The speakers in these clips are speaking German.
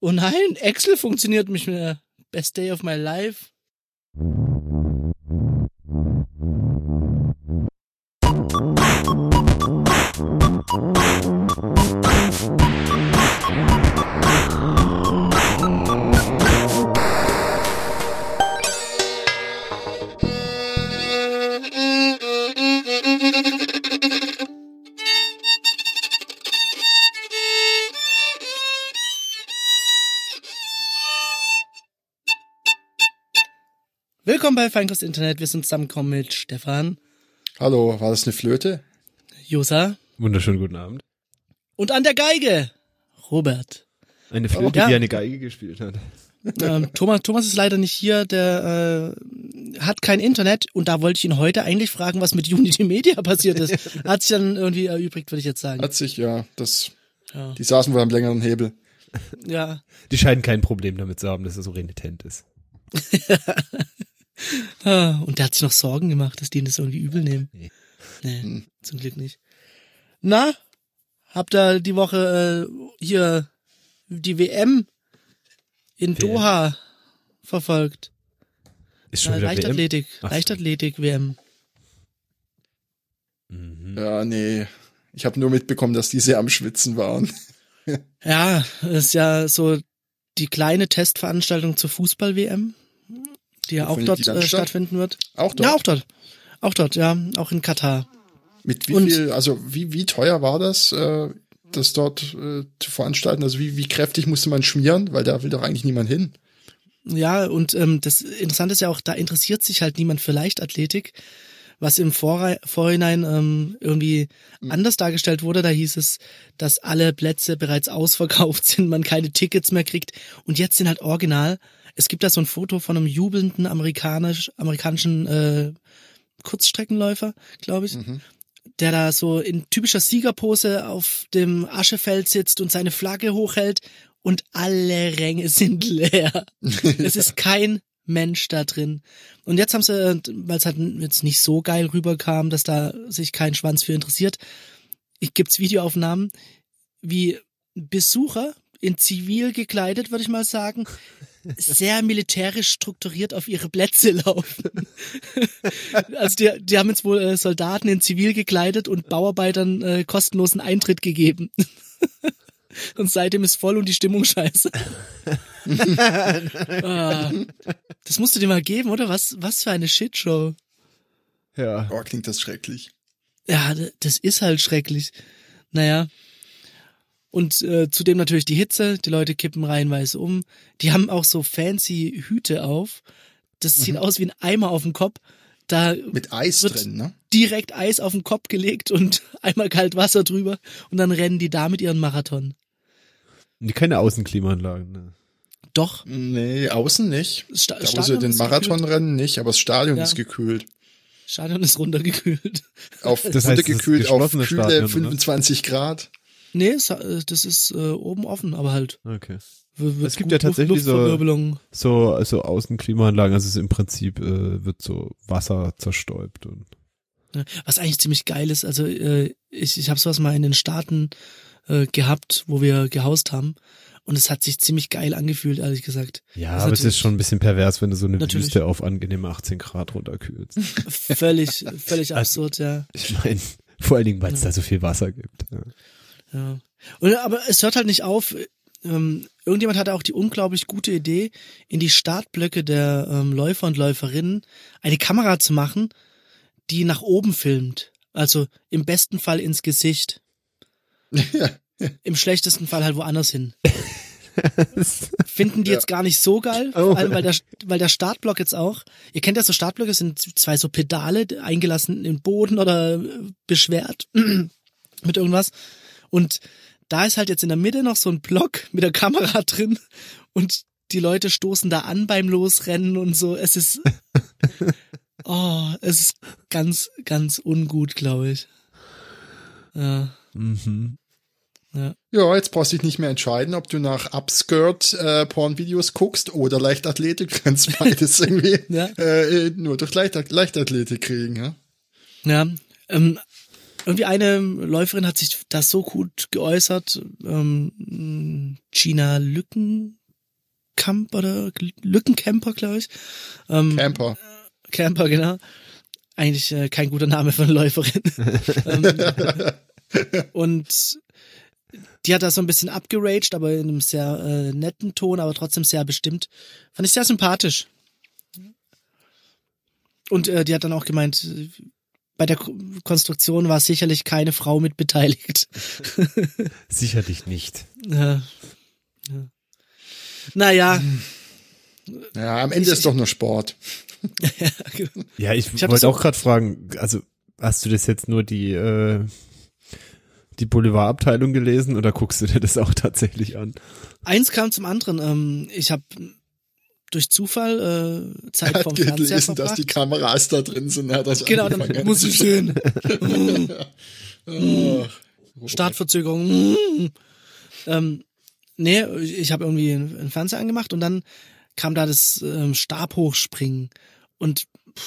Oh nein, Excel funktioniert nicht mehr. Best day of my life. Willkommen bei Feinkost Internet. Wir sind zusammengekommen mit Stefan. Hallo, war das eine Flöte? Josa. Wunderschönen guten Abend. Und an der Geige Robert. Eine Flöte, die eine Geige gespielt hat. Thomas ist leider nicht hier, der hat kein Internet und da wollte ich ihn heute eigentlich fragen, was mit Unity Media passiert ist. Hat sich dann irgendwie erübrigt, würde ich jetzt sagen. Hat sich, ja. Die saßen wohl am längeren Hebel. Ja. Die scheinen kein Problem damit zu haben, dass er so renitent ist. Und der hat sich noch Sorgen gemacht, dass die ihn das irgendwie übel nehmen. Nee, zum Glück nicht. Na, habt ihr die Woche hier die WM in Doha verfolgt? Ist schon wieder Leichtathletik, WM? Leichtathletik-WM. Mhm. Ja, nee. Ich habe nur mitbekommen, dass die sehr am Schwitzen waren. Ja, ist ja so die kleine Testveranstaltung zur Fußball-WM. Die ja auch dort stattfinden wird. Auch dort? Ja, auch dort. Auch dort, ja. Auch in Katar. Mit wie viel, also wie teuer war das, das dort zu veranstalten? Also wie kräftig musste man schmieren? Weil da will doch eigentlich niemand hin. Ja, und das Interessante ist ja auch, da interessiert sich halt niemand für Leichtathletik, was im Vorhinein irgendwie anders dargestellt wurde. Da hieß es, dass alle Plätze bereits ausverkauft sind, man keine Tickets mehr kriegt. Und jetzt sind halt original... Es gibt da so ein Foto von einem jubelnden amerikanischen Kurzstreckenläufer, glaube ich, der da so in typischer Siegerpose auf dem Aschefeld sitzt und seine Flagge hochhält und alle Ränge sind leer. Es ist kein Mensch da drin. Und jetzt haben sie, weil es halt jetzt nicht so geil rüberkam, dass da sich kein Schwanz für interessiert, gibt's Videoaufnahmen, wie Besucher in Zivil gekleidet, würde ich mal sagen, sehr militärisch strukturiert auf ihre Plätze laufen. Also die haben jetzt wohl Soldaten in Zivil gekleidet und Bauarbeitern kostenlosen Eintritt gegeben. Und seitdem ist voll und die Stimmung scheiße. Das musst du dir mal geben, oder? Was für eine Shitshow. Ja. Oh, klingt das schrecklich. Ja, das ist halt schrecklich. Naja. Und zudem natürlich die Hitze, die Leute kippen reihenweise um. Die haben auch so fancy Hüte auf. Das sieht aus wie ein Eimer auf dem Kopf. Da mit Eis drin, ne? Direkt Eis auf den Kopf gelegt und einmal kalt Wasser drüber. Und dann rennen die da mit ihren Marathon. Die keine Außenklimaanlagen, ne? Doch. Nee, außen nicht. Da wo sie den Marathon rennen, nicht. Aber das Stadion ist gekühlt. Stadion ist runtergekühlt. Das heißt, runtergekühlt das auf kühle Stadion, 25 oder? Grad. Nee, das ist oben offen, aber halt. Okay. Es gibt ja tatsächlich so Außenklimaanlagen, also es im Prinzip wird so Wasser zerstäubt. Und was eigentlich ziemlich geil ist, also ich habe sowas mal in den Staaten gehabt, wo wir gehaust haben und es hat sich ziemlich geil angefühlt, ehrlich gesagt. Ja, aber es ist schon ein bisschen pervers, wenn du so eine Wüste auf angenehme 18 Grad runterkühlst. Völlig, völlig absurd, ja. Ich meine, vor allen Dingen, weil es da so viel Wasser gibt. Ja. Ja, aber es hört halt nicht auf. Irgendjemand hatte auch die unglaublich gute Idee, in die Startblöcke der Läufer und Läuferinnen eine Kamera zu machen, die nach oben filmt. Also im besten Fall ins Gesicht. Ja. Im schlechtesten Fall halt woanders hin. Finden die jetzt gar nicht so geil, vor allem weil der Startblock jetzt auch, ihr kennt ja so Startblöcke, sind zwei so Pedale eingelassen im Boden oder beschwert mit irgendwas. Und da ist halt jetzt in der Mitte noch so ein Block mit der Kamera drin und die Leute stoßen da an beim Losrennen und so. Es ist ganz, ganz ungut, glaube ich. Ja. Mhm. Ja, jetzt brauchst du dich nicht mehr entscheiden, ob du nach Upskirt Pornvideos guckst oder Leichtathletik. Du kannst beides irgendwie nur durch Leichtathletik kriegen. Ja. Irgendwie eine Läuferin hat sich das so gut geäußert, Gina Lückenkämper, glaube ich. Camper, genau. Eigentlich kein guter Name für eine Läuferin. Und die hat das so ein bisschen abgeraged, aber in einem sehr netten Ton, aber trotzdem sehr bestimmt. Fand ich sehr sympathisch. Und die hat dann auch gemeint, bei der Konstruktion war sicherlich keine Frau mit beteiligt. Sicherlich nicht. Ja. Ja. Naja. Ja, am Ende ist doch nur Sport. Ja, ich wollte auch gerade fragen, also hast du das jetzt nur die Boulevardabteilung gelesen oder guckst du dir das auch tatsächlich an? Eins kam zum anderen. Ich habe durch Zufall Zeit vorm Fernseher gelesen, verbracht. Dass die Kameras da drin sind. Hat das genau, dann muss ich schön. Startverzögerung. Nee, ich habe irgendwie einen Fernseher angemacht und dann kam da das Stabhochspringen und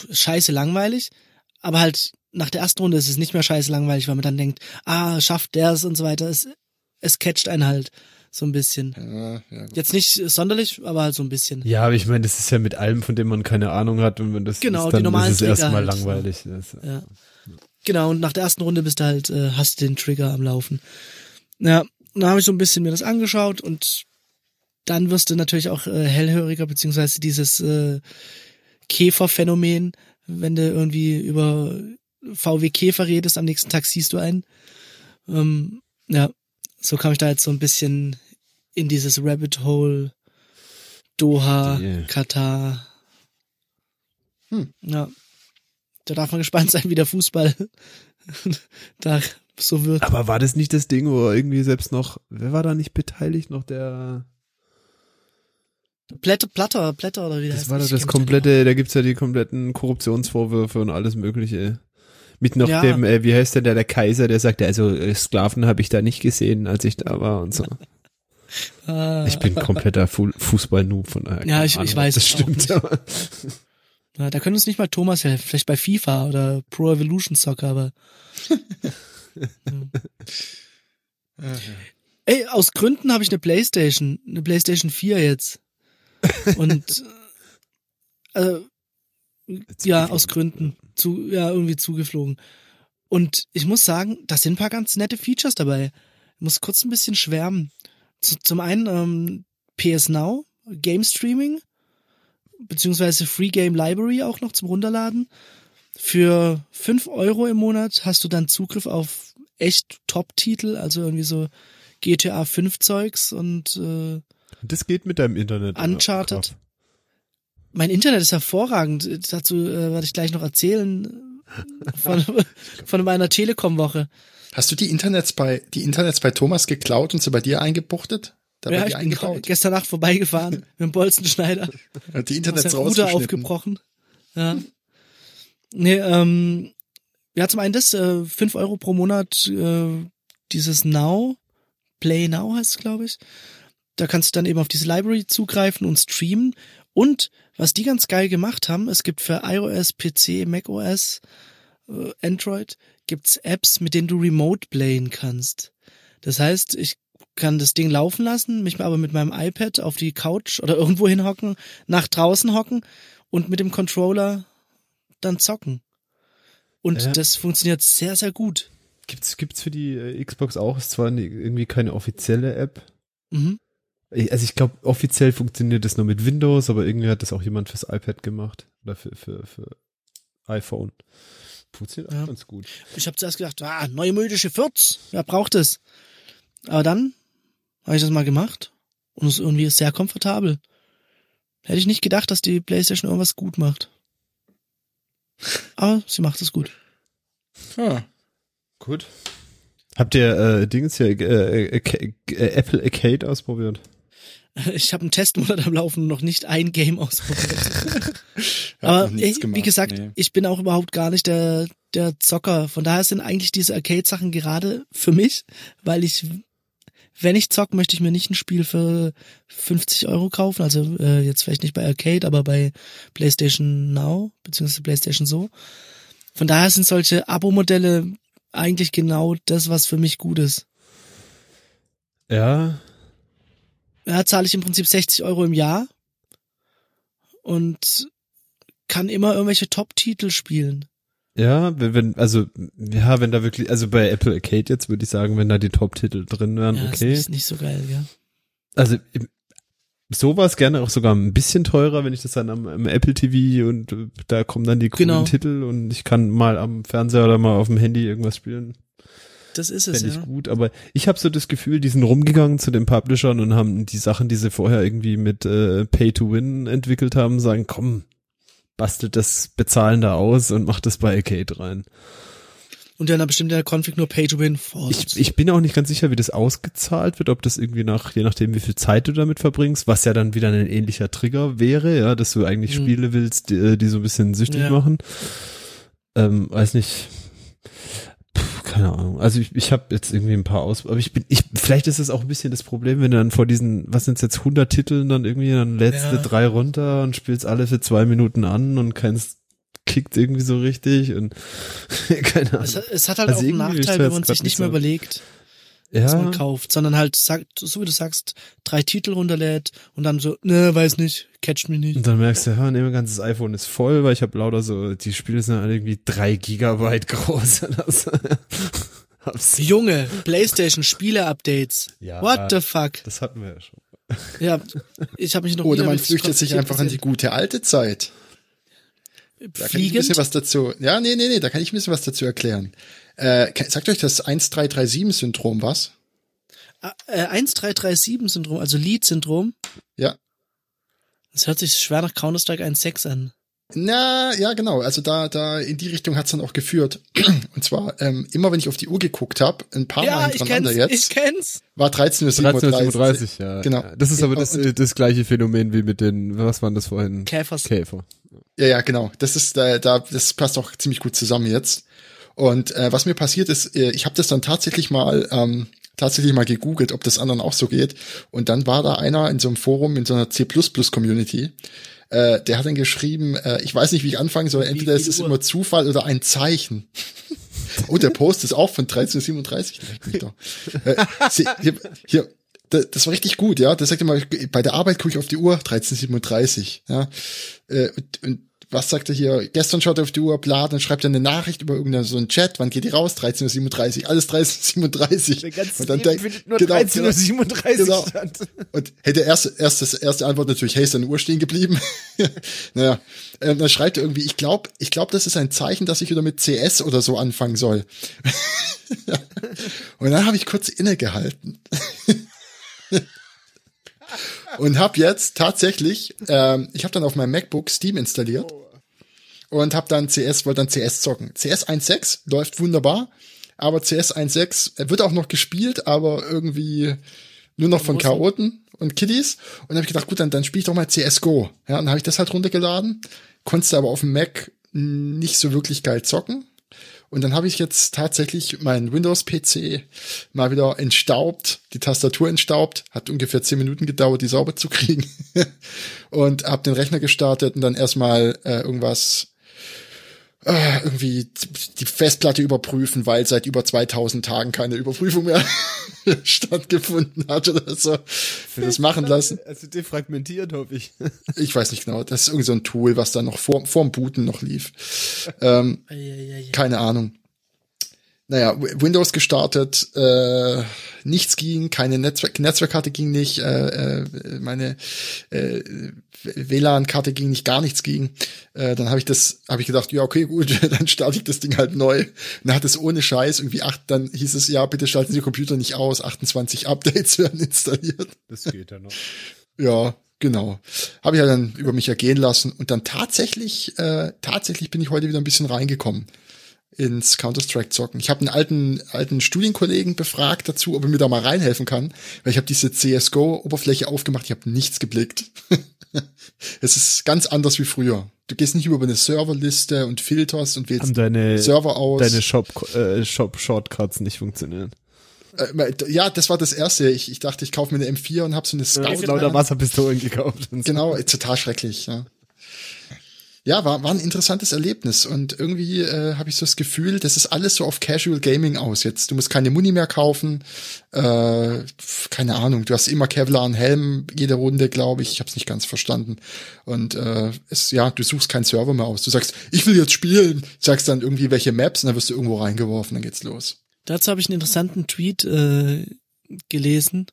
scheiße langweilig, aber halt nach der ersten Runde ist es nicht mehr scheiße langweilig, weil man dann denkt, schafft der es und so weiter, es catcht einen halt so ein bisschen. Ja, jetzt nicht sonderlich, aber halt so ein bisschen. Ja, aber ich meine, das ist ja mit allem, von dem man keine Ahnung hat und wenn das genau, ist, dann ist es erstmal halt langweilig. Ja. Genau, und nach der ersten Runde bist du halt, hast den Trigger am Laufen. Ja, dann habe ich so ein bisschen mir das angeschaut und dann wirst du natürlich auch hellhöriger, beziehungsweise dieses Käferphänomen, wenn du irgendwie über VW Käfer redest, am nächsten Tag siehst du einen. Ja, so kam ich da jetzt so ein bisschen in dieses Rabbit Hole, Doha, Katar. Ja, da darf man gespannt sein, wie der Fußball da so wird. Aber war das nicht das Ding, wo irgendwie selbst noch, wer war da nicht beteiligt, noch der... Blatter oder wie das heißt. War das komplette, da gibt's ja die kompletten Korruptionsvorwürfe und alles mögliche. Mit noch dem, wie heißt denn der Kaiser, der sagte, also Sklaven habe ich da nicht gesehen, als ich da war und so. Ich bin kompletter Fußball-Noob von daher. Ja, ich weiß. Das stimmt. Ja, da können uns nicht mal Thomas helfen, vielleicht bei FIFA oder Pro Evolution Soccer, aber ja. Ey, aus Gründen habe ich eine PlayStation 4 jetzt. Und ja, aus Gründen irgendwie zugeflogen. Und ich muss sagen, da sind ein paar ganz nette Features dabei. Ich muss kurz ein bisschen schwärmen. Zum einen PS Now, Game Streaming, beziehungsweise Free Game Library auch noch zum Runterladen. Für 5 € im Monat hast du dann Zugriff auf echt Top-Titel, also irgendwie so GTA 5 Zeugs und das geht mit deinem Internet. Uncharted. Mein Internet ist hervorragend. Dazu werde ich gleich noch erzählen von meiner Telekom-Woche. Hast du die Internets bei Thomas geklaut und sie bei dir eingebuchtet? Ja, ich bin gestern Nacht vorbeigefahren mit dem Bolzenschneider. Hat die Internets rausgeschnitten. Aufgebrochen. Ja. Nee, ja, zum einen das, 5 € pro Monat, dieses Play Now heißt es, glaube ich. Da kannst du dann eben auf diese Library zugreifen und streamen. Und was die ganz geil gemacht haben, es gibt für iOS, PC, macOS, Android, gibt's Apps, mit denen du remote playen kannst. Das heißt, ich kann das Ding laufen lassen, mich aber mit meinem iPad auf die Couch oder irgendwo hinhocken, nach draußen hocken und mit dem Controller dann zocken. Und das funktioniert sehr, sehr gut. Gibt's für die Xbox auch, ist zwar irgendwie keine offizielle App. Mhm. Also ich glaube, offiziell funktioniert das nur mit Windows, aber irgendwie hat das auch jemand fürs iPad gemacht oder für iPhone. Funktioniert auch ganz gut. Ich habe zuerst gedacht, neue modische Fürz, wer braucht das? Aber dann habe ich das mal gemacht und es ist irgendwie sehr komfortabel. Hätte ich nicht gedacht, dass die PlayStation irgendwas gut macht. Aber sie macht es gut. Ja, gut. Habt ihr Apple Arcade ausprobiert? Ich habe einen Testmonat am Laufen, noch nicht ein Game ausprobiert. Aber wie gesagt, ich bin auch überhaupt gar nicht der Zocker. Von daher sind eigentlich diese Arcade-Sachen gerade für mich, weil wenn ich zocke, möchte ich mir nicht ein Spiel für 50 € kaufen. Also jetzt vielleicht nicht bei Arcade, aber bei PlayStation Now, beziehungsweise PlayStation so. Von daher sind solche Abo-Modelle eigentlich genau das, was für mich gut ist. Ja. Ja, zahle ich im Prinzip 60 Euro im Jahr und kann immer irgendwelche Top-Titel spielen. Ja, wenn da wirklich, also bei Apple Arcade jetzt würde ich sagen, wenn da die Top-Titel drin wären, ja, okay. Das ist nicht so geil, ja. Also sowas gerne auch sogar ein bisschen teurer, wenn ich das dann am Apple TV und da kommen dann die coolen Titel und ich kann mal am Fernseher oder mal auf dem Handy irgendwas spielen. Das ist es, fänd ich gut, aber ich habe so das Gefühl, die sind rumgegangen zu den Publishern und haben die Sachen, die sie vorher irgendwie mit Pay-to-Win entwickelt haben, sagen, komm, bastelt das Bezahlen da aus und macht das bei Arcade rein. Und dann bestimmt der Config nur Pay-to-Win. Ich bin auch nicht ganz sicher, wie das ausgezahlt wird, ob das irgendwie je nachdem, wie viel Zeit du damit verbringst, was ja dann wieder ein ähnlicher Trigger wäre, ja, dass du eigentlich Spiele willst, die so ein bisschen süchtig machen. Weiß nicht. Keine Ahnung. Also ich habe jetzt irgendwie ein paar aber vielleicht ist es auch ein bisschen das Problem, wenn du dann vor diesen, was sind es jetzt, 100 Titeln dann irgendwie, dann letzte 3 runter und spielst alle für 2 Minuten an und keins kickt irgendwie so richtig und keine Ahnung. Es hat halt also auch einen Nachteil, wenn man sich nicht mehr überlegt, was man kauft, sondern halt sagt, so wie du sagst, 3 Titel runterlädt und dann so, ne, weiß nicht, catch mich nicht. Und dann merkst du, ja, mein ganzes iPhone ist voll, weil ich habe lauter so, die Spiele sind halt irgendwie 3 Gigabyte groß. Junge, PlayStation Spiele-Updates. Ja, what the fuck? Das hatten wir ja schon. Ja, ich habe mich noch oder man flüchtet sich einfach an die gute alte Zeit. Da kann ich ein bisschen was dazu. Ja, nee, da kann ich ein bisschen was dazu erklären. Sagt euch das 1337-Syndrom was? 1337-Syndrom, also Lead-Syndrom? Ja. Das hört sich schwer nach Counter-Strike 1.6 an. Na, ja, genau. Also da in die Richtung hat's dann auch geführt. Und zwar, immer wenn ich auf die Uhr geguckt habe, ein paar Mal hintereinander ich kenn's. War 13:37 Uhr, ja. Genau. Das ist aber das gleiche Phänomen wie mit den, was waren das vorhin? Käfer. Ja, genau. Das ist das passt auch ziemlich gut zusammen jetzt. Und was mir passiert ist, ich habe das dann tatsächlich mal gegoogelt, ob das anderen auch so geht. Und dann war da einer in so einem Forum, in so einer C++-Community, der hat dann geschrieben, ich weiß nicht, wie ich anfangen soll, entweder es ist immer Zufall oder ein Zeichen. Und der Post ist auch von 13:37. Hier, das war richtig gut, ja. Das sagt immer, bei der Arbeit gucke ich auf die Uhr, 13:37. Ja. Und was sagt er hier? Gestern schaut er auf die Uhr, bla, dann schreibt er eine Nachricht über irgendeinen so einen Chat. Wann geht die raus? 13:37. Alles 13:37. Der ganze Leben findet nur 13:37 statt. Und hey, der erste Antwort natürlich, hey, ist deine Uhr stehen geblieben? Naja, dann schreibt er irgendwie, ich glaube, das ist ein Zeichen, dass ich wieder mit CS oder so anfangen soll. Und dann habe ich kurz innegehalten. Und habe jetzt tatsächlich, ich habe dann auf meinem MacBook Steam installiert und wollte dann CS zocken. CS 1.6 läuft wunderbar, aber CS 1.6 wird auch noch gespielt, aber irgendwie nur noch von Chaoten und Kiddies. Und dann habe ich gedacht, gut, dann spiele ich doch mal CS Go. Ja, dann habe ich das halt runtergeladen, konntest aber auf dem Mac nicht so wirklich geil zocken. Und dann habe ich jetzt tatsächlich meinen Windows-PC mal wieder entstaubt, die Tastatur entstaubt. Hat ungefähr 10 Minuten gedauert, die sauber zu kriegen. Und habe den Rechner gestartet und dann erstmal irgendwie die Festplatte überprüfen, weil seit über 2000 Tagen keine Überprüfung mehr stattgefunden hat oder so. Das machen lassen. Also defragmentiert, hoffe ich. Ich weiß nicht genau. Das ist irgend so ein Tool, was da noch vorm Booten noch lief. Keine Ahnung. Naja, Windows gestartet, nichts ging, keine Netzwerkkarte ging nicht, meine WLAN-Karte ging nicht, gar nichts ging. Dann habe ich gedacht, ja, okay, gut, dann starte ich das Ding halt neu. Und dann hat es ohne Scheiß irgendwie dann hieß es, ja, bitte schalten Sie den Computer nicht aus, 28 Updates werden installiert. Das geht ja noch. Ja, genau. Habe ich ja dann über mich ergehen lassen und dann tatsächlich bin ich heute wieder ein bisschen reingekommen ins Counter-Strike zocken. Ich habe einen alten Studienkollegen befragt dazu, ob er mir da mal reinhelfen kann, weil ich habe diese CSGO-Oberfläche aufgemacht, ich habe nichts geblickt. Es ist ganz anders wie früher. Du gehst nicht über eine Serverliste und filterst und wählst Server aus. Deine Shop-Shortcuts nicht funktionieren. Ja, das war das Erste. Ich dachte, ich kaufe mir eine M4 und habe so eine Scout. Lauter Wasserpistolen gekauft. Genau, total schrecklich, ja. ja, war ein interessantes Erlebnis und irgendwie habe ich so das Gefühl, das ist alles so auf Casual Gaming aus. Jetzt, du musst keine Muni mehr kaufen, keine Ahnung, du hast immer Kevlar und Helm jede Runde, glaube ich. Ich habe es nicht ganz verstanden. Und du suchst keinen Server mehr aus. Du sagst, ich will jetzt spielen, sagst dann irgendwie welche Maps und dann wirst du irgendwo reingeworfen, dann geht's los. Dazu habe ich einen interessanten Tweet gelesen.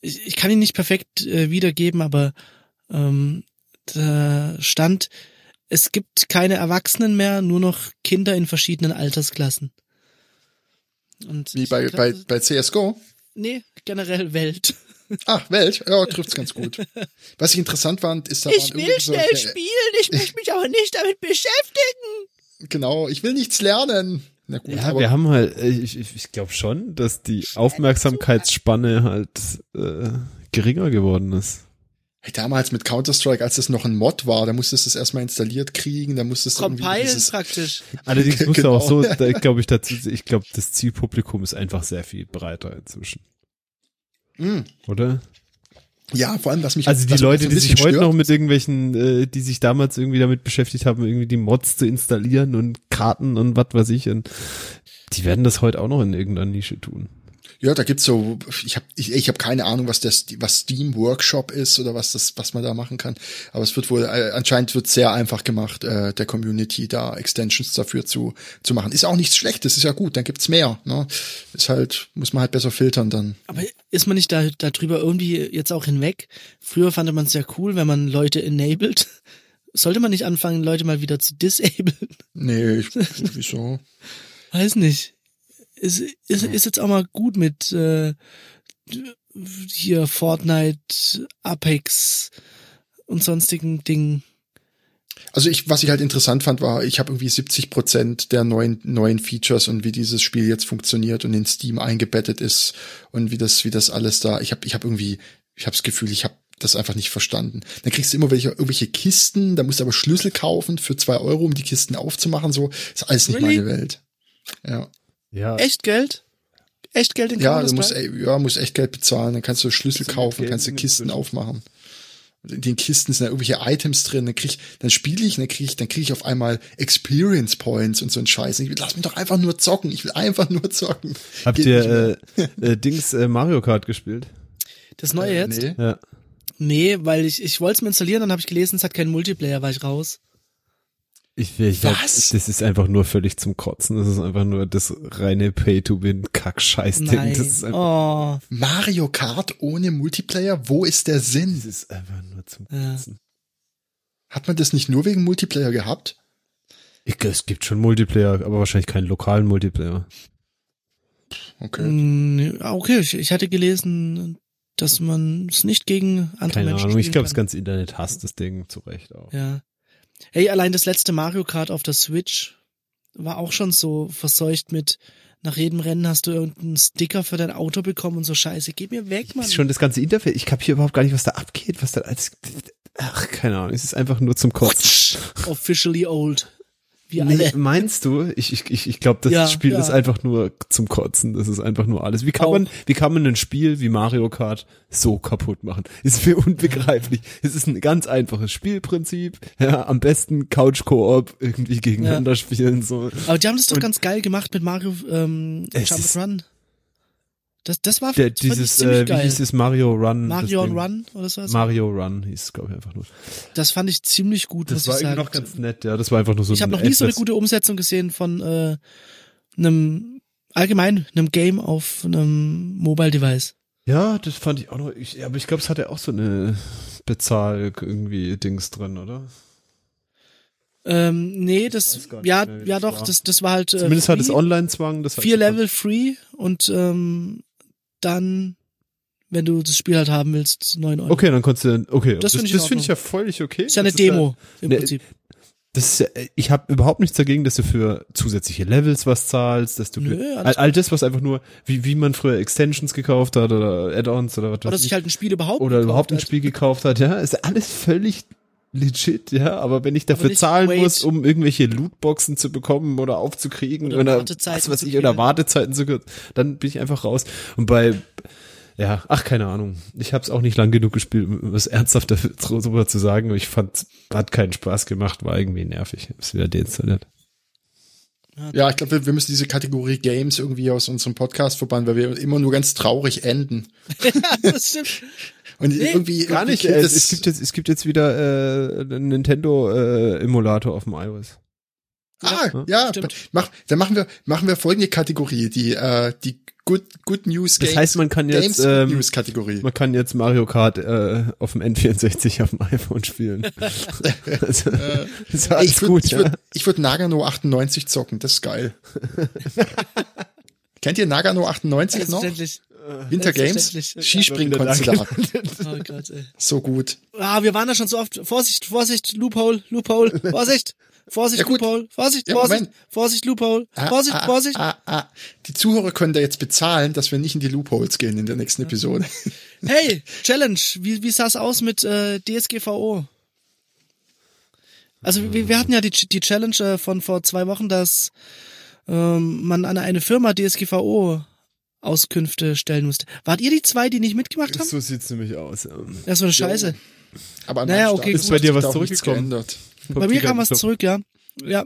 Ich kann ihn nicht perfekt wiedergeben, aber da stand, es gibt keine Erwachsenen mehr, nur noch Kinder in verschiedenen Altersklassen. Und wie bei CS Go? Nee, generell Welt. Ach, Welt? Ja, trifft's ganz gut. Was ich interessant fand, ist da ich will schnell spielen, ich möchte mich aber nicht damit beschäftigen. Genau, ich will nichts lernen. Na gut, ja, wir haben halt, ich glaube schon, dass die Aufmerksamkeitsspanne halt geringer geworden ist. Damals mit Counter-Strike, als das noch ein Mod war, da musstest du es erstmal installiert kriegen, da musstest du compilen praktisch. Allerdings musst du auch so, ich glaube, das Zielpublikum ist einfach sehr viel breiter inzwischen. Mm. Oder? Ja, vor allem, was mich... Also die Leute, die sich stört, heute noch mit irgendwelchen, die sich damals irgendwie damit beschäftigt haben, irgendwie die Mods zu installieren und Karten und was weiß ich, und die werden das heute auch noch in irgendeiner Nische tun. Ja, da gibt's so, ich hab keine Ahnung, was Steam Workshop ist oder was man da machen kann. Aber es wird wohl, anscheinend wird sehr einfach gemacht, der Community da Extensions dafür zu machen. Ist auch nichts Schlechtes, ist ja gut, dann gibt's mehr, ne? Ist halt, muss man halt besser filtern dann. Aber ist man nicht da drüber irgendwie jetzt auch hinweg? Früher fand man es ja cool, wenn man Leute enabled. Sollte man nicht anfangen, Leute mal wieder zu disablen? Nee, wieso? Weiß nicht. Ist jetzt auch mal gut mit hier Fortnite, Apex und sonstigen Dingen. Also was ich halt interessant fand, war, ich habe irgendwie 70% der neuen Features und wie dieses Spiel jetzt funktioniert und in Steam eingebettet ist und wie das alles da. Ich habe das Gefühl, ich habe das einfach nicht verstanden. Dann kriegst du immer irgendwelche Kisten, da musst du aber Schlüssel kaufen für 2 Euro, um die Kisten aufzumachen. So ist alles nicht meine Welt. Ja. Ja. Echt Geld in Counter-Strike? Ja, du musst echt Geld bezahlen, dann kannst du Schlüssel kaufen, kannst du Kisten aufmachen. In den Kisten sind da irgendwelche Items drin, dann kriege ich auf einmal Experience Points und so ein Scheiß. Lass mich doch einfach nur zocken, ich will einfach nur zocken. Habt ihr Mario Kart gespielt? Das neue jetzt? Nee. Ja. Nee, weil ich wollte es mir installieren, dann habe ich gelesen, es hat keinen Multiplayer, war ich raus. Das ist einfach nur völlig zum Kotzen. Das ist einfach nur das reine Pay-to-Win-Kack-Scheiß-Ding. Das ist einfach Mario Kart ohne Multiplayer? Wo ist der Sinn? Das ist einfach nur zum Kotzen. Ja. Hat man das nicht nur wegen Multiplayer gehabt? Es gibt schon Multiplayer, aber wahrscheinlich keinen lokalen Multiplayer. Okay. Okay, ich hatte gelesen, dass man es nicht gegen andere Menschen spielen kann. Ich glaube, das ganze Internet hasst das Ding zu Recht auch. Ja. Hey, allein das letzte Mario Kart auf der Switch war auch schon so verseucht mit, nach jedem Rennen hast du irgendeinen Sticker für dein Auto bekommen und so Scheiße. Geh mir weg, Mann. Ist schon das ganze Interface. Ich kapiere überhaupt gar nicht, was da abgeht, was da alles, ach, keine Ahnung. Es ist einfach nur zum Kotzen. Officially old. Wie alle. Nee, meinst du? Ich glaube, das Spiel ist einfach nur zum Kotzen. Das ist einfach nur alles. Wie kann man ein Spiel wie Mario Kart so kaputt machen? Ist mir unbegreiflich. Es ist ein ganz einfaches Spielprinzip. Ja, am besten Couch-Koop irgendwie gegeneinander spielen. So. Aber die haben das doch ganz geil gemacht mit Mario Run. Das war dieses, geil. Wie hieß es, Mario Run? Mario Run oder so? Mario Run hieß es, glaube ich, einfach nur. Das fand ich ziemlich gut, das muss ich sagen. Das war irgendwie noch ganz nett, ja. Das war einfach nur so. Ich habe noch nie so eine gute Umsetzung gesehen von einem Game auf einem Mobile Device. Ja, das fand ich auch noch. Aber ich glaube, es hatte auch so eine Bezahl irgendwie Dings drin, oder? Nee, das, ja, mehr, ja doch, das war halt. Zumindest free, hat es Online-Zwang. Das 4 Level free und dann, wenn du das Spiel halt haben willst, 9 Euro. Okay, dann konntest du, okay. Das finde ich ja völlig okay. Ist ja eine Demo, im Prinzip. Das ist ja, ich habe überhaupt nichts dagegen, dass du für zusätzliche Levels was zahlst, dass du all das, was einfach nur, wie man früher Extensions gekauft hat oder Add-ons oder was weiß ich. Oder dass sich halt ein Spiel gekauft hat, ja, ist alles völlig legit, ja, aber wenn ich dafür zahlen muss, um irgendwelche Lootboxen zu bekommen oder aufzukriegen oder Wartezeiten zu kürzen, dann bin ich einfach raus. Und bei Ja, ach, keine Ahnung. Ich habe es auch nicht lang genug gespielt, um es ernsthaft darüber zu sagen. Ich fand, hat keinen Spaß gemacht, war irgendwie nervig. Ist wieder deinstalliert. Ja, ich glaube, wir müssen diese Kategorie Games irgendwie aus unserem Podcast verbannen, weil wir immer nur ganz traurig enden. Ja, das stimmt. Und nee, irgendwie gar nicht. Es gibt jetzt wieder einen Nintendo-Emulator auf dem iOS. Ah, ja, ja, dann machen wir folgende Kategorie, die Good News Games. Das heißt, man kann jetzt News Kategorie. Man kann jetzt Mario Kart auf dem N64 auf dem iPhone spielen. Also, das war's. Ich würde Nagano 98 zocken, das ist geil. Kennt ihr Nagano 98 noch? Winter Games, Skispringen konntest du da. Oh Gott, ey. So gut. Ah, wir waren da schon so oft. Vorsicht, Loophole, Vorsicht. Vorsicht, ja, Loophole, Vorsicht, ja, Vorsicht, Loophole, Vorsicht. Die Zuhörer können da jetzt bezahlen, dass wir nicht in die Loopholes gehen in der nächsten Episode. Hey, Challenge, wie sah's aus mit DSGVO? Also wir hatten ja die Challenge von vor 2 Wochen, dass man an eine Firma DSGVO Auskünfte stellen musste. Wart ihr die 2, die nicht mitgemacht haben? So sieht's nämlich aus. Das ist so eine Scheiße. Ja. Aber naja, okay, ist bei dir was zurückgekommen? Bei mir kam was zurück, ja. Ja.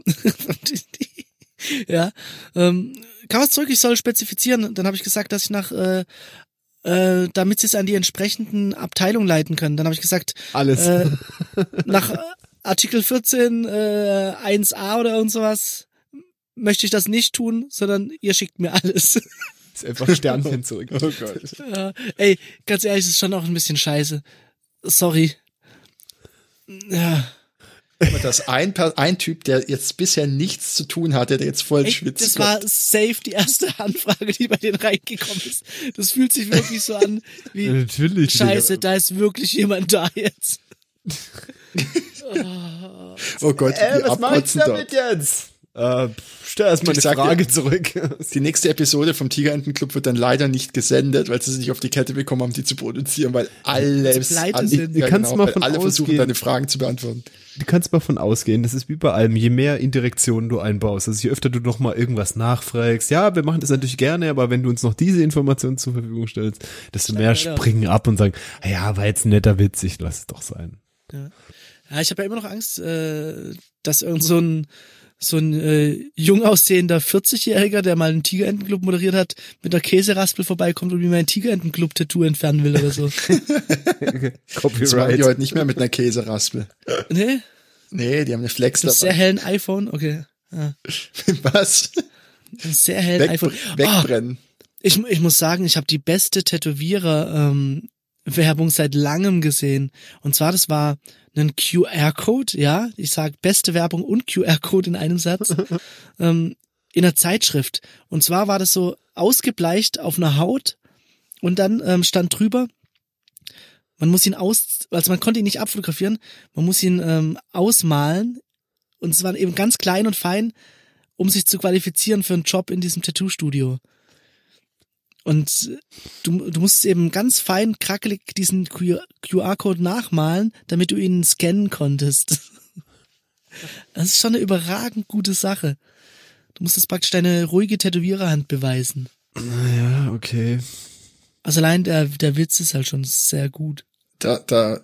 Ja. Kam was zurück, ich soll spezifizieren. Dann habe ich gesagt, dass ich nach, damit sie es an die entsprechenden Abteilungen leiten können. Dann habe ich gesagt, alles. Nach Artikel 14, 1a oder irgend sowas möchte ich das nicht tun, sondern ihr schickt mir alles. Ist einfach Sternchen zurück. Oh Gott. Ja. Ey, ganz ehrlich, das ist schon auch ein bisschen scheiße. Sorry. Ja. Dass ein Typ, der jetzt bisher nichts zu tun hatte, der jetzt voll schwitzt. Das war safe die erste Anfrage, die bei denen reingekommen ist. Das fühlt sich wirklich so an wie natürlich, Scheiße, da ist wirklich jemand da jetzt. Oh Gott, was mach ich damit jetzt? Stell erstmal eine Frage zurück. Die nächste Episode vom Tigerentenclub wird dann leider nicht gesendet, weil sie es nicht auf die Kette bekommen haben, die zu produzieren, weil alle versuchen, deine Fragen zu beantworten. Du kannst mal von ausgehen, das ist wie bei allem, je mehr Indirektionen du einbaust, also je öfter du nochmal irgendwas nachfragst, ja, wir machen das natürlich gerne, aber wenn du uns noch diese Informationen zur Verfügung stellst, desto mehr springen ab und sagen, ja, war jetzt ein netter Witz, ich lass es doch sein. Ja, ja, ich habe ja immer noch Angst, dass irgend so ein jung aussehender 40-Jähriger, der mal einen Tigerentenclub moderiert hat, mit einer Käseraspel vorbeikommt und mir mein Tigerentenclub-Tattoo entfernen will oder so. Okay. Copyright. Das machen die heute nicht mehr mit einer Käseraspel. Nee? Nee, die haben eine Flex dabei. Mit sehr hellen iPhone, okay. Ja. Was? Mit sehr hellen iPhone. Wegbrennen. Oh, ich muss sagen, ich habe die beste Tätowierer-Werbung seit langem gesehen. Und zwar, das war einen QR-Code, ja, ich sag beste Werbung und QR-Code in einem Satz, in einer Zeitschrift. Und zwar war das so ausgebleicht auf einer Haut und dann stand drüber, man muss ihn man konnte ihn nicht abfotografieren, man muss ihn ausmalen und es war eben ganz klein und fein, um sich zu qualifizieren für einen Job in diesem Tattoo-Studio. Und du musst eben ganz fein, krackelig diesen QR-Code nachmalen, damit du ihn scannen konntest. Das ist schon eine überragend gute Sache. Du musstest praktisch deine ruhige Tätowiererhand beweisen. Naja, okay. Also allein der Witz ist halt schon sehr gut.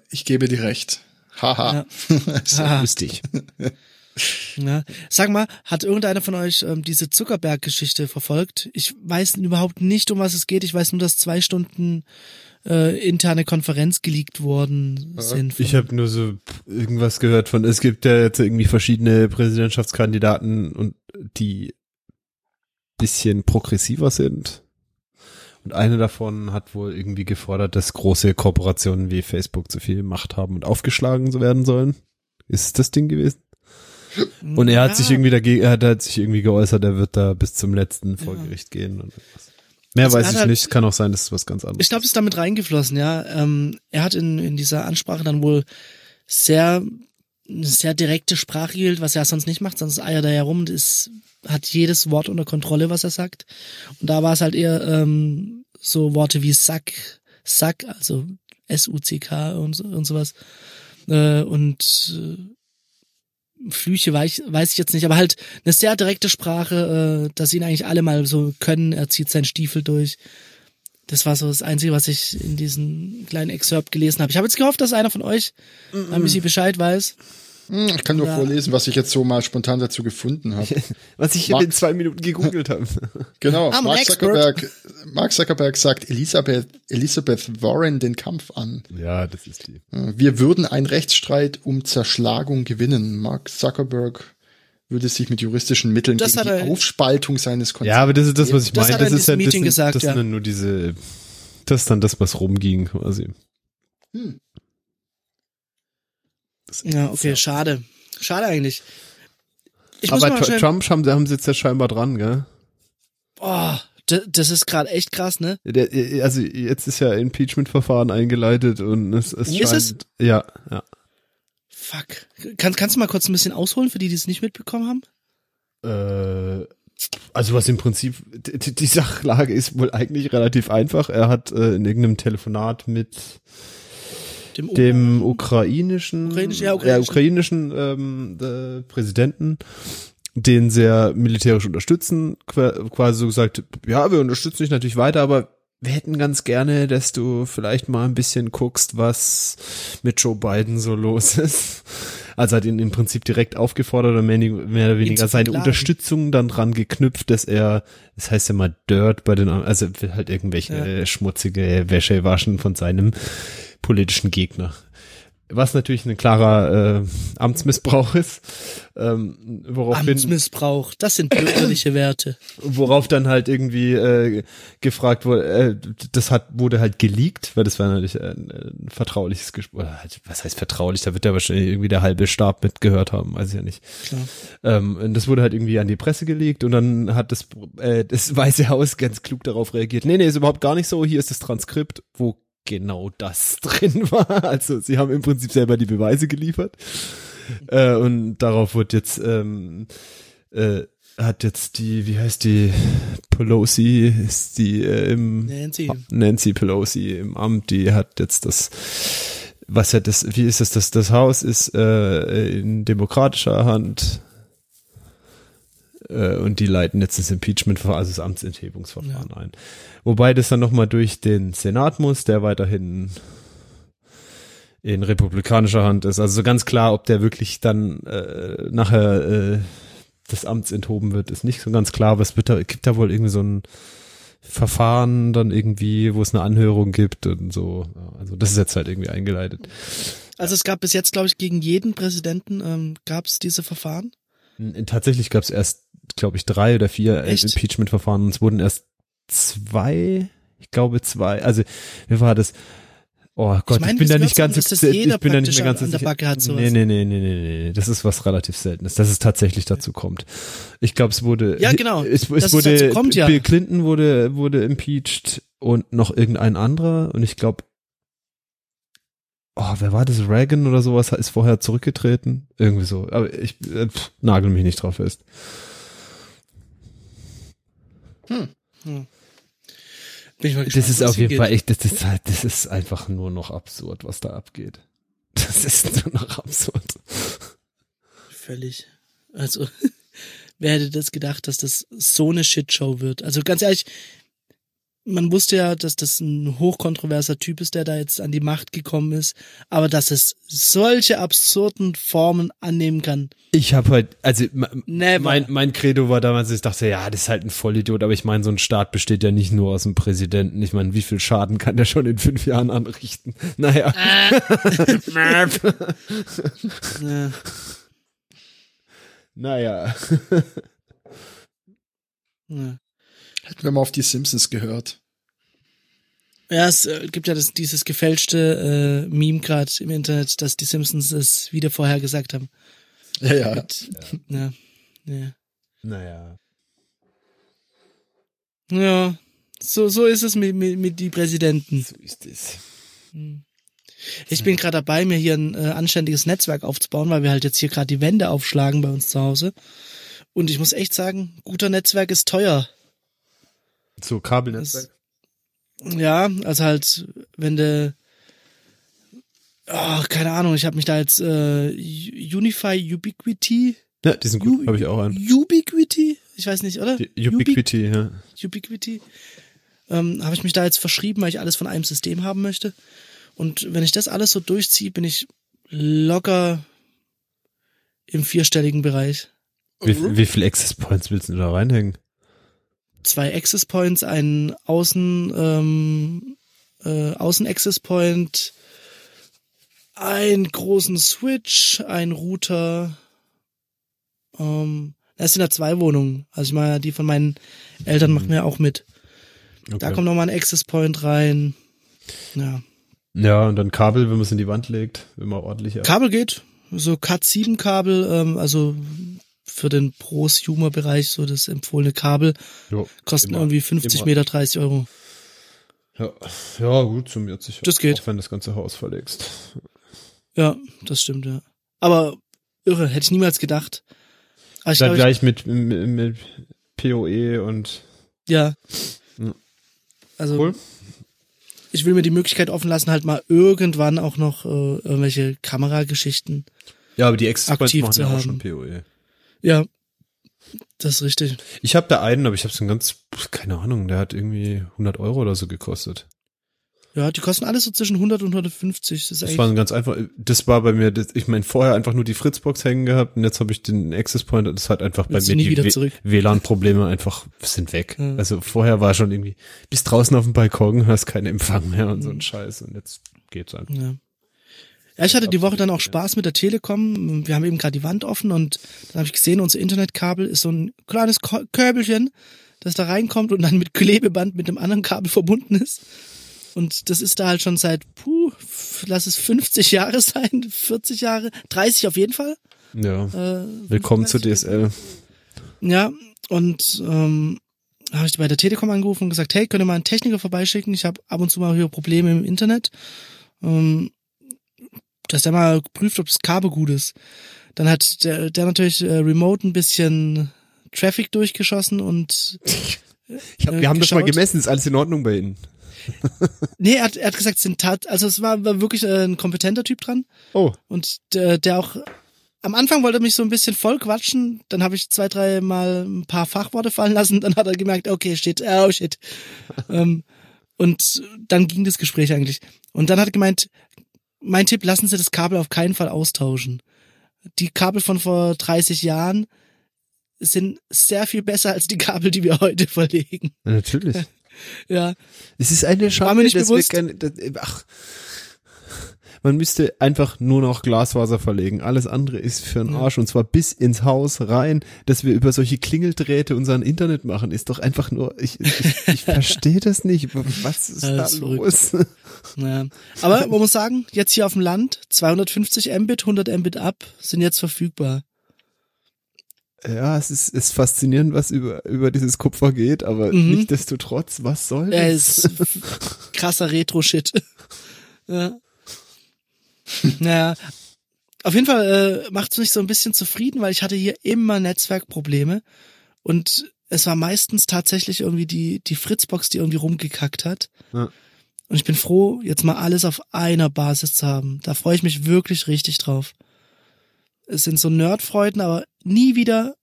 Ich gebe dir recht. Haha. Ja. Ist ja lustig. Ja. Sag mal, hat irgendeiner von euch diese Zuckerberg-Geschichte verfolgt? Ich weiß überhaupt nicht, um was es geht. Ich weiß nur, dass 2 Stunden interne Konferenz geleakt worden sind. Ich habe nur so irgendwas gehört von, es gibt ja jetzt irgendwie verschiedene Präsidentschaftskandidaten und die bisschen progressiver sind. Und eine davon hat wohl irgendwie gefordert, dass große Korporationen wie Facebook zu viel Macht haben und aufgeschlagen werden sollen. Ist das Ding gewesen? Und er hat sich irgendwie dagegen, geäußert, er wird da bis zum letzten vor Gericht gehen. Und mehr also weiß ich nicht, kann auch sein, dass es was ganz anderes ist. Ich glaube, es ist damit reingeflossen, ja. Er hat in dieser Ansprache dann wohl sehr direkte Sprache gehielt, was er sonst nicht macht, sonst eiert er herum und hat jedes Wort unter Kontrolle, was er sagt. Und da war es halt eher so Worte wie Sack, also S-U-C-K und sowas. Flüche weiß ich jetzt nicht, aber halt eine sehr direkte Sprache, dass ihn eigentlich alle mal so können, er zieht seinen Stiefel durch. Das war so das Einzige, was ich in diesem kleinen Excerpt gelesen habe. Ich habe jetzt gehofft, dass einer von euch ein bisschen Bescheid weiß. Ich kann nur vorlesen, was ich jetzt so mal spontan dazu gefunden habe. Was ich in 2 Minuten gegoogelt habe. Genau, Mark Zuckerberg sagt Elizabeth Warren den Kampf an. Ja, das ist die. Wir würden einen Rechtsstreit um Zerschlagung gewinnen. Mark Zuckerberg würde sich mit juristischen Mitteln gegen die Aufspaltung seines Konzerns. Ja, aber das ist das, was ich meine. Das ist ja nur diese, das ist dann das, was rumging quasi. Ja, okay, schade. Schade eigentlich. Aber Trump haben sie jetzt ja scheinbar dran, gell? Boah, das ist gerade echt krass, ne? Also jetzt ist ja Impeachment-Verfahren eingeleitet und es scheint... Ist es? Ja. Fuck. Kannst du mal kurz ein bisschen ausholen, für die es nicht mitbekommen haben? Also was im Prinzip, die Sachlage ist wohl eigentlich relativ einfach. Er hat in irgendeinem Telefonat mit... dem ukrainischen Präsidenten, den sehr militärisch unterstützen, quasi so gesagt, ja, wir unterstützen dich natürlich weiter, aber wir hätten ganz gerne, dass du vielleicht mal ein bisschen guckst, was mit Joe Biden so los ist. Also hat ihn im Prinzip direkt aufgefordert oder mehr oder weniger seine Unterstützung dann dran geknüpft, dass er, das heißt ja mal Dirt bei den, also will halt irgendwelche schmutzige Wäsche waschen von seinem politischen Gegner. Was natürlich ein klarer Amtsmissbrauch ist. Amtsmissbrauch, das sind bürgerliche Werte. Worauf dann halt irgendwie gefragt wurde, wurde halt geleakt, weil das war natürlich ein vertrauliches Gespräch. Was heißt vertraulich? Da wird ja wahrscheinlich irgendwie der halbe Stab mitgehört haben, weiß ich ja nicht. Klar. Das wurde halt irgendwie an die Presse gelegt und dann hat das Weiße Haus ganz klug darauf reagiert. Nee, ist überhaupt gar nicht so. Hier ist das Transkript, wo genau das drin war. Also sie haben im Prinzip selber die Beweise geliefert. Und darauf wird jetzt hat jetzt die, wie heißt die, Pelosi, ist die Nancy Pelosi im Amt, die hat jetzt das, was ja das, wie ist das Haus ist in demokratischer Hand und die leiten jetzt das Impeachment-Verfahren, also das Amtsenthebungsverfahren ein. Wobei das dann nochmal durch den Senat muss, der weiterhin in republikanischer Hand ist. Also so ganz klar, ob der wirklich dann nachher des Amts enthoben wird, ist nicht so ganz klar. Aber es gibt da wohl irgendwie so ein Verfahren dann irgendwie, wo es eine Anhörung gibt und so. Also das ist jetzt halt irgendwie eingeleitet. Also es gab bis jetzt, glaube ich, gegen jeden Präsidenten gab es diese Verfahren? Tatsächlich gab es erst, glaube ich, 3 oder 4 Impeachment-Verfahren und es wurden erst 2, also wie war das? Oh Gott, ich bin da nicht ganz sicher. Nee, das ist was relativ Seltenes, dass es tatsächlich dazu kommt. Ich glaube, es wurde, ja genau, Bill Clinton wurde impeached und noch irgendein anderer und ich glaube, wer war das? Reagan oder sowas ist vorher zurückgetreten. Irgendwie so. Aber ich nagel mich nicht drauf fest. Bin ich mal gespannt, das ist auf jeden Fall echt, das ist einfach nur noch absurd, was da abgeht. Das ist nur noch absurd. Völlig. Also, wer hätte das gedacht, dass das so eine Shitshow wird? Also ganz ehrlich, man wusste ja, dass das ein hochkontroverser Typ ist, der da jetzt an die Macht gekommen ist, aber dass es solche absurden Formen annehmen kann. Ich habe halt, also mein Credo war damals, ich dachte, ja, das ist halt ein Vollidiot, aber ich meine, so ein Staat besteht ja nicht nur aus dem Präsidenten. Ich meine, wie viel Schaden kann der schon in 5 Jahren anrichten? Naja. Naja. Hätten wir mal auf die Simpsons gehört. Ja, es gibt ja dieses gefälschte Meme gerade im Internet, dass die Simpsons es wieder vorher gesagt haben. Ja. Naja. Ja, so ist es mit den Präsidenten. So ist es. Ich bin gerade dabei, mir hier ein anständiges Netzwerk aufzubauen, weil wir halt jetzt hier gerade die Wände aufschlagen bei uns zu Hause. Und ich muss echt sagen, guter Netzwerk ist teuer. So Kabelnetzwerk? Ja, also halt, wenn du, keine Ahnung, ich habe mich da jetzt Ubiquiti. Ja, diesen gut, habe ich auch einen. Ubiquiti? Ich weiß nicht, oder? Ubiquiti, ja. Ubiquiti. habe ich mich da jetzt verschrieben, weil ich alles von einem System haben möchte. Und wenn ich das alles so durchziehe, bin ich locker im vierstelligen Bereich. Wie viele Access Points willst du da reinhängen? 2 Access Points, einen Außen Access Point, einen großen Switch, einen Router. Es sind ja 2 Wohnungen. Also ich meine, die von meinen Eltern machen ja auch mit. Okay. Da kommt nochmal ein Access Point rein. Ja. Ja, und dann Kabel, wenn man es in die Wand legt, immer ordentlicher. Kabel geht. So Cat7-Kabel, also für den Prosumer-Bereich so das empfohlene Kabel, kosten immer, irgendwie 50 Meter 30 Euro. Ja, gut, summiert sich. Das geht. Auch wenn du das ganze Haus verlegst. Ja, das stimmt, ja. Aber irre, hätte ich niemals gedacht. Aber ich dann glaub, gleich mit PoE und... Ja. Also... Cool. Ich will mir die Möglichkeit offen lassen, halt mal irgendwann auch noch irgendwelche Kamerageschichten aktiv zu haben. Ja, aber die Access Points machen ja auch schon PoE. Ja, das ist richtig. Ich habe da einen, aber ich habe so einen ganz, keine Ahnung, der hat irgendwie 100 Euro oder so gekostet. Ja, die kosten alles so zwischen 100 und 150. Das war ganz einfach, das war bei mir, ich meine, vorher einfach nur die Fritzbox hängen gehabt und jetzt habe ich den Access Point und das hat einfach bei mir die WLAN-Probleme einfach sind weg. Ja. Also vorher war schon irgendwie, bis draußen auf dem Balkon, hast keinen Empfang mehr und so ein Scheiß und jetzt geht's einfach. Ja, ich hatte die Woche dann auch Spaß mit der Telekom. Wir haben eben gerade die Wand offen und dann habe ich gesehen, unser Internetkabel ist so ein kleines Körbelchen, das da reinkommt und dann mit Klebeband mit einem anderen Kabel verbunden ist. Und das ist da halt schon seit, lass es 50 Jahre sein, 40 Jahre, 30 auf jeden Fall. Ja, willkommen zu DSL. Ja, und habe ich bei der Telekom angerufen und gesagt, hey, könnt ihr mal einen Techniker vorbeischicken? Ich habe ab und zu mal hier Probleme im Internet. Dass der mal prüft, ob das Kabel gut ist. Dann hat der natürlich remote ein bisschen Traffic durchgeschossen und wir haben das mal gemessen, ist alles in Ordnung bei Ihnen? Nee, er hat gesagt, es war wirklich ein kompetenter Typ dran. Oh. Und der auch, am Anfang wollte er mich so ein bisschen voll quatschen, dann habe ich 2-3 Mal ein paar Fachworte fallen lassen, dann hat er gemerkt, okay, shit. Und dann ging das Gespräch eigentlich. Und dann hat er gemeint, mein Tipp, lassen Sie das Kabel auf keinen Fall austauschen. Die Kabel von vor 30 Jahren sind sehr viel besser als die Kabel, die wir heute verlegen. Ja, natürlich. Ja. Es ist eine Schande, dass wir keine, man müsste einfach nur noch Glasfaser verlegen. Alles andere ist für den Arsch und zwar bis ins Haus rein, dass wir über solche Klingeldrähte unseren Internet machen, ist doch einfach nur, ich verstehe das nicht. Was ist da los? Naja. Aber man muss sagen, jetzt hier auf dem Land, 250 Mbit, 100 Mbit ab, sind jetzt verfügbar. Ja, es ist faszinierend, was über dieses Kupfer geht, aber nichtsdestotrotz, was soll das? Ist krasser Retro-Shit. Ja. Naja, auf jeden Fall macht's mich so ein bisschen zufrieden, weil ich hatte hier immer Netzwerkprobleme und es war meistens tatsächlich irgendwie die Fritzbox, die irgendwie rumgekackt hat. Ja. Und ich bin froh, jetzt mal alles auf einer Basis zu haben. Da freue ich mich wirklich richtig drauf. Es sind so Nerdfreuden, aber nie wieder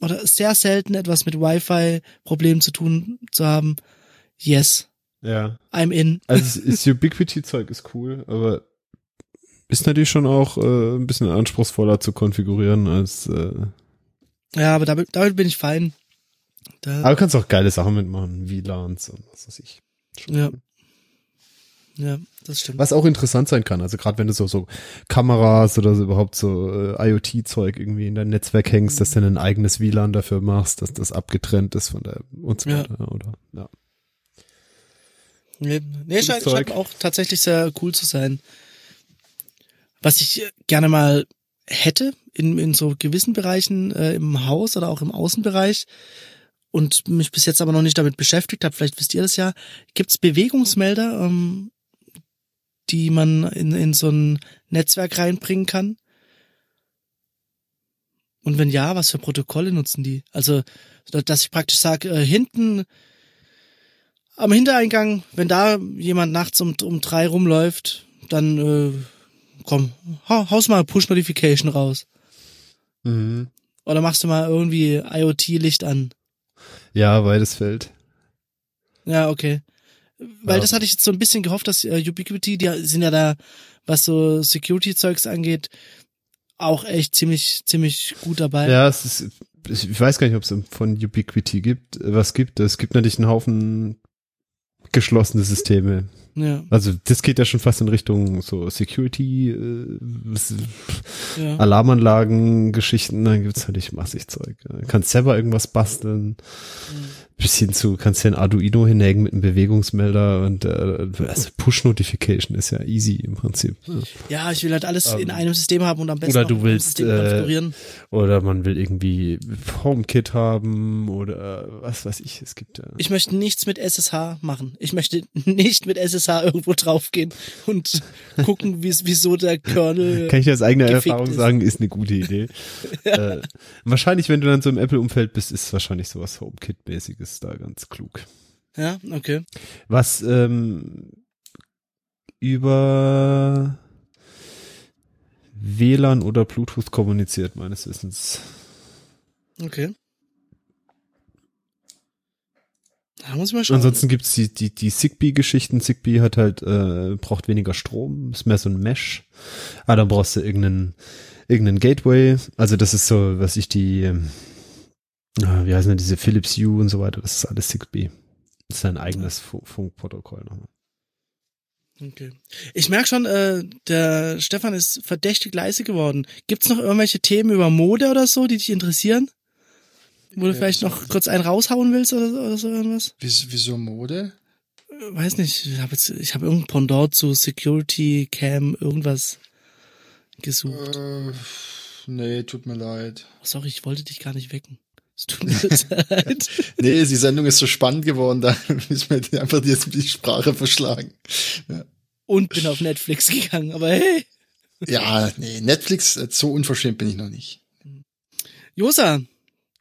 oder sehr selten etwas mit Wi-Fi-Problemen zu tun zu haben. Yes. Ja. I'm in. Also das Ubiquiti-Zeug ist cool, aber ist natürlich schon auch ein bisschen anspruchsvoller zu konfigurieren als Ja, aber damit bin ich fein. Aber du kannst auch geile Sachen mitmachen, WLANs und was weiß ich. Schon ja. Ja, das stimmt. Was auch interessant sein kann, also gerade wenn du so Kameras oder so überhaupt so IoT-Zeug irgendwie in dein Netzwerk hängst, dass du ein eigenes WLAN dafür machst, dass das abgetrennt ist von der und so weiter, oder? Ja. Nee, scheint auch tatsächlich sehr cool zu sein. Was ich gerne mal hätte, in so gewissen Bereichen im Haus oder auch im Außenbereich, und mich bis jetzt aber noch nicht damit beschäftigt habe, vielleicht wisst ihr das ja, gibt's Bewegungsmelder, die man in so ein Netzwerk reinbringen kann? Und wenn ja, was für Protokolle nutzen die? Also, dass ich praktisch sage, hinten am Hintereingang, wenn da jemand nachts um 3 rumläuft, dann haust mal Push-Notification raus. Mhm. Oder machst du mal irgendwie IoT-Licht an. Ja, weites Feld. Ja, okay. Weil das hatte ich jetzt so ein bisschen gehofft, dass Ubiquiti, die sind ja da, was so Security-Zeugs angeht, auch echt ziemlich gut dabei. Ja, es ist, ich weiß gar nicht, ob es von Ubiquiti gibt. Es gibt natürlich einen Haufen geschlossene Systeme. Ja. Also das geht ja schon fast in Richtung so Security, ja. Alarmanlagen, Geschichten, dann gibt's halt nicht massig Zeug. Kannst selber irgendwas basteln, bis hin zu, kannst dir ein Arduino hinhängen mit einem Bewegungsmelder und also Push-Notification ist ja easy im Prinzip. Ja, ich will halt alles in einem System haben und am besten System konfigurieren. Oder man will irgendwie HomeKit haben oder was weiß ich, es gibt ja. Ich möchte nichts mit SSH machen. Ich möchte nicht mit SSH irgendwo draufgehen und gucken, wieso der Kernel. Kann ich aus eigener Erfahrung sagen, ist eine gute Idee. Ja. Wahrscheinlich, wenn du dann so im Apple-Umfeld bist, ist wahrscheinlich sowas HomeKit-mäßiges da ganz klug. Ja, okay. Was über WLAN oder Bluetooth kommuniziert, meines Wissens. Okay. Da muss man schauen. Ansonsten gibt's die Zigbee-Geschichten. Zigbee hat halt, braucht weniger Strom, ist mehr so ein Mesh. Ah, dann brauchst du irgendeinen Gateway. Also das ist so, was ich wie heißen denn diese Philips Hue und so weiter, das ist alles Zigbee. Das ist ein eigenes Funkprotokoll nochmal. Okay. Ich merke schon, der Stefan ist verdächtig leise geworden. Gibt's noch irgendwelche Themen über Mode oder so, die dich interessieren? Wo du vielleicht noch kurz einen raushauen willst oder so irgendwas? Wieso Mode? Weiß nicht. Ich hab irgendein Pendant zu Security, Cam, irgendwas gesucht. Nee, tut mir leid. Oh, sorry, ich wollte dich gar nicht wecken. Es tut mir leid. Nee, die Sendung ist so spannend geworden, da ist mir einfach jetzt die Sprache verschlagen. Ja. Und bin auf Netflix gegangen, aber hey. Ja, nee, Netflix, so unverschämt bin ich noch nicht. Josa.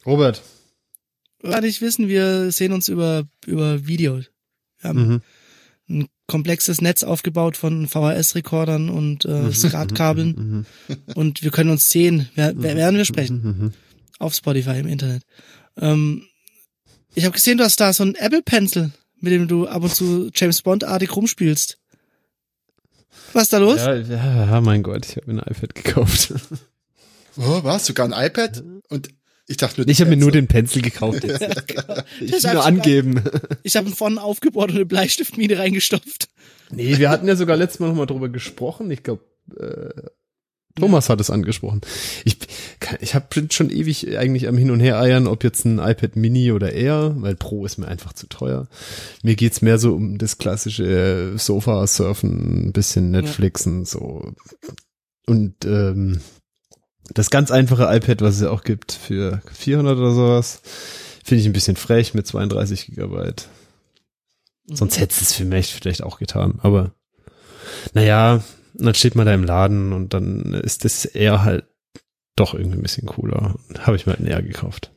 Robert. Kann ich wissen, wir sehen uns über Video. Wir haben ein komplexes Netz aufgebaut von VHS-Rekordern und SCART-Kabeln. Und wir können uns sehen, während wir sprechen. Auf Spotify im Internet. Ich habe gesehen, du hast da so einen Apple Pencil, mit dem du ab und zu James Bond-artig rumspielst. Was ist da los? Ja, mein Gott, ich habe mir ein iPad gekauft. Oh, was? Sogar ein iPad? Und ich dachte nur, ich habe mir nur den Pencil gekauft. Jetzt. Ja, genau. Ich will nur angeben. Ich habe ihn vorne aufgebohrt und eine Bleistiftmine reingestopft. Nee, wir hatten ja sogar letztes Mal nochmal drüber gesprochen. Ich glaube, Thomas hat es angesprochen. Ich habe schon ewig eigentlich am Hin- und Her-Eiern, ob jetzt ein iPad Mini oder Air, weil Pro ist mir einfach zu teuer. Mir geht's mehr so um das klassische Sofa-Surfen, ein bisschen Netflixen, so. Und das ganz einfache iPad, was es auch gibt, für 400 oder sowas, finde ich ein bisschen frech mit 32 Gigabyte. Sonst hätte es für mich vielleicht auch getan, aber naja, dann steht man da im Laden und dann ist das eher halt doch irgendwie ein bisschen cooler. Habe ich mir halt ein Air gekauft.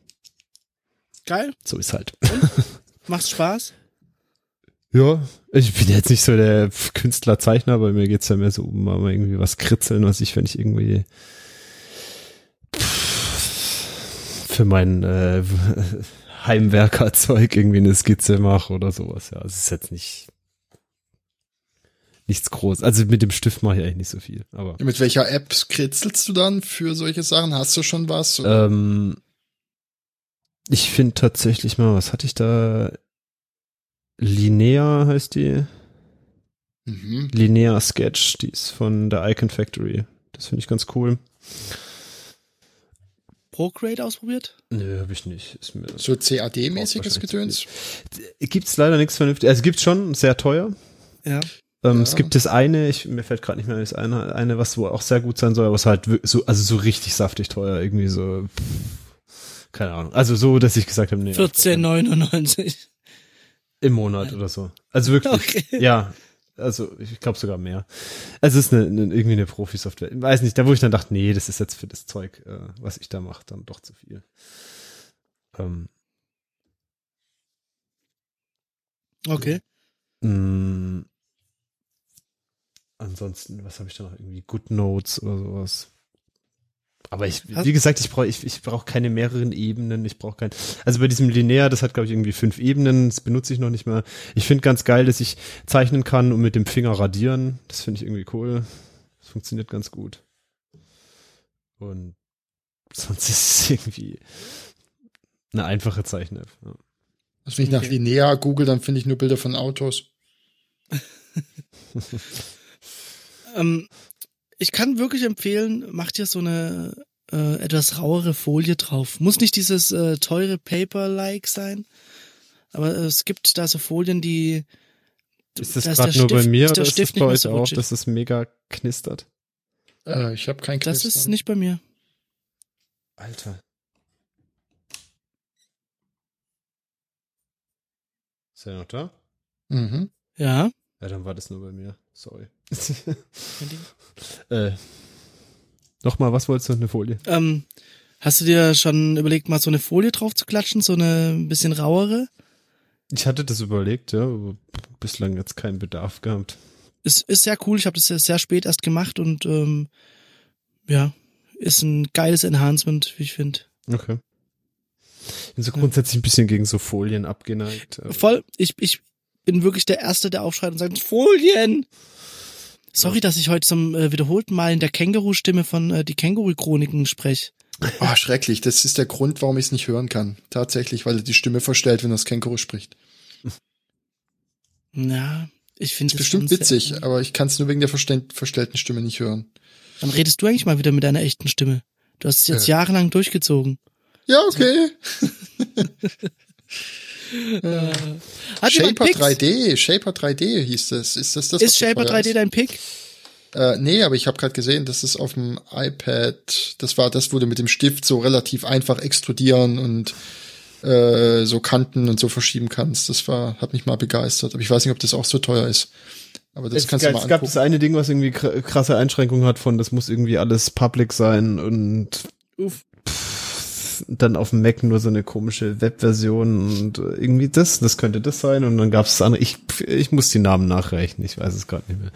Geil. So ist halt. Und? Macht's Spaß? Ja, ich bin jetzt nicht so der Künstler-Zeichner, aber mir geht's ja mehr so um irgendwie was kritzeln, wenn ich irgendwie für mein Heimwerkerzeug irgendwie eine Skizze mache oder sowas. Ja, es ist jetzt nichts groß. Also mit dem Stift mache ich eigentlich nicht so viel. Aber ja, mit welcher App kritzelst du dann für solche Sachen? Hast du schon was? Ich finde tatsächlich mal, was hatte ich da? Linea heißt die. Linea Sketch, die ist von der Icon Factory. Das finde ich ganz cool. Procreate ausprobiert? Nö, habe ich nicht. Ist mir so CAD-mäßiges Gedöns? Gibt's leider nichts vernünftiges. Also gibt's schon, sehr teuer. Ja. Es gibt das eine, mir fällt gerade nicht mehr das eine, was wohl auch sehr gut sein soll, aber es halt so, also so richtig saftig teuer, irgendwie so, keine Ahnung. Also so, dass ich gesagt habe, nee. 14,99 im Monat oder so. Also wirklich, okay. Ja. Also ich glaube sogar mehr. Also es ist irgendwie eine Profi-Software. Ich weiß nicht, da wo ich dann dachte, nee, das ist jetzt für das Zeug, was ich da mache, dann doch zu viel. Okay. Ansonsten, was habe ich da noch? Irgendwie GoodNotes oder sowas. Aber wie gesagt, ich brauche keine mehreren Ebenen, ich brauche kein, also bei diesem Linea, das hat glaube ich irgendwie 5 Ebenen, das benutze ich noch nicht mehr. Ich finde ganz geil, dass ich zeichnen kann und mit dem Finger radieren, das finde ich irgendwie cool. Das funktioniert ganz gut. Und sonst ist es irgendwie eine einfache Zeichen-App. Ja. Also wenn ich nach Linea google, dann finde ich nur Bilder von Autos. Ich kann wirklich empfehlen, macht hier so eine etwas rauere Folie drauf. Muss nicht dieses teure Paper-like sein, aber es gibt da so Folien, die... Ist das gerade nur bei mir oder ist das bei euch auch, dass es mega knistert? Ich habe kein Knistern. Das ist nicht bei mir. Alter. Ist er noch da? Mhm. Ja. Ja, dann war das nur bei mir. Sorry. Nochmal, was wolltest du? Eine Folie? Hast du dir schon überlegt, mal so eine Folie drauf zu klatschen? So eine ein bisschen rauere? Ich hatte das überlegt, ja, aber bislang jetzt keinen Bedarf gehabt. Es ist sehr cool. Ich habe das sehr spät erst gemacht und ja, ist ein geiles Enhancement, wie ich finde. Okay. Ich bin so grundsätzlich ein bisschen gegen so Folien abgeneigt. Voll. Ich bin wirklich der Erste, der aufschreit und sagt, Folien! Sorry, dass ich heute zum wiederholten Mal in der Känguru-Stimme von die Känguru-Chroniken spreche. Oh, schrecklich. Das ist der Grund, warum ich es nicht hören kann. Tatsächlich, weil er die Stimme verstellt, wenn das Känguru spricht. Na, ich finde es bestimmt witzig, aber ich kann es nur wegen der verstellten Stimme nicht hören. Dann redest du eigentlich mal wieder mit deiner echten Stimme. Du hast es jetzt jahrelang durchgezogen. Ja, okay. Shaper 3D, Shaper 3D hieß das. Ist das? Ist Shaper 3D dein Pick? Nee, aber ich habe gerade gesehen, das ist auf dem iPad, das wurde mit dem Stift so relativ einfach extrudieren und so Kanten und so verschieben kannst. Hat mich mal begeistert. Aber ich weiß nicht, ob das auch so teuer ist. Aber das kannst du mal angucken. Es gab das eine Ding, was irgendwie krasse Einschränkungen hat von, das muss irgendwie alles public sein und dann auf dem Mac nur so eine komische Webversion und irgendwie das könnte das sein und dann gab's das andere, ich muss die Namen nachreichen, ich weiß es gerade nicht mehr.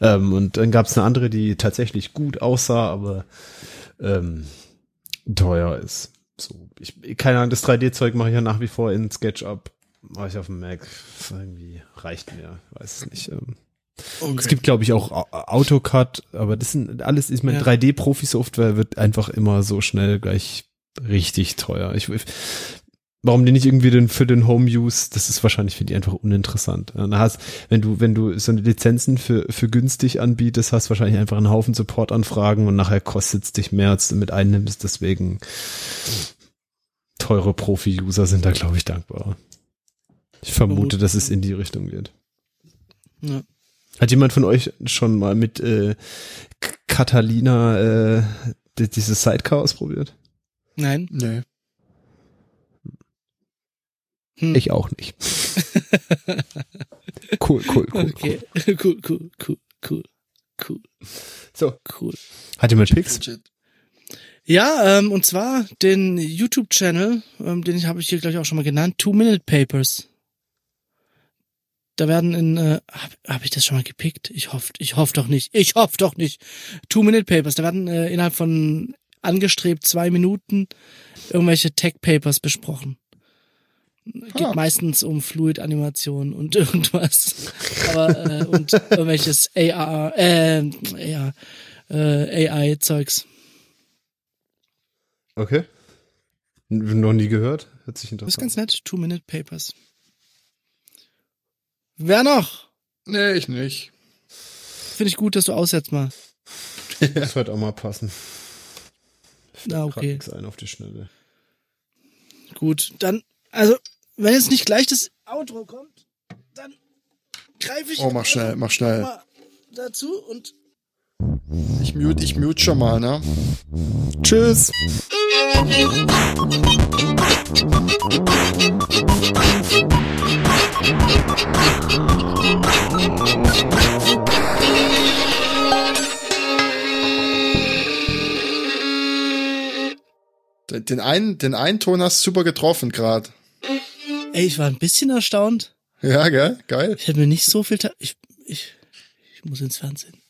Okay. Und dann gab's eine andere, die tatsächlich gut aussah, aber teuer ist. So, keine Ahnung, das 3D-Zeug mache ich ja nach wie vor in SketchUp, mache ich auf dem Mac, irgendwie reicht mir, weiß es nicht. Okay. Es gibt, glaube ich, auch AutoCAD, aber das sind alles, ich meine, 3D-Profi-Software wird einfach immer so schnell gleich richtig teuer. Warum denn nicht irgendwie für den Home-Use? Das ist wahrscheinlich für die einfach uninteressant. Wenn du so eine Lizenzen für günstig anbietest, hast wahrscheinlich einfach einen Haufen Supportanfragen und nachher kostet es dich mehr, als du mit einnimmst. Deswegen teure Profi-User sind da, glaube ich, dankbar. Ich vermute, dass es in die Richtung geht. Ja. Hat jemand von euch schon mal mit Catalina dieses Sidecar ausprobiert? Nein. Nee. Ich auch nicht. Cool. Okay. Cool. So, cool. Hat jemand Picks? Ja, und zwar den YouTube-Channel, den habe ich hier, glaube ich, auch schon mal genannt, Two-Minute Papers. Da werden hab ich das schon mal gepickt? Ich hoffe doch nicht. Two-Minute Papers, da werden innerhalb von angestrebt 2 Minuten irgendwelche Tech-Papers besprochen. Geht meistens um Fluid-Animation und irgendwas. Aber und irgendwelches AI-Zeugs. Okay. Noch nie gehört. Hört sich interessant. Das ist ganz nett. Two-Minute Papers. Wer noch? Nee, ich nicht. Finde ich gut, dass du aussetzt mal. Das wird auch mal passen. Okay. Nichts ein auf die Schnelle. Gut, dann, also, wenn jetzt nicht gleich das Outro kommt, dann greife ich... mach schnell. ...dazu und... Ich mute schon mal, ne? Tschüss! Den einen Ton hast du super getroffen gerade. Ey, ich war ein bisschen erstaunt. Ja, gell? Geil. Ich hätte mir nicht so viel... Ich muss ins Fernsehen.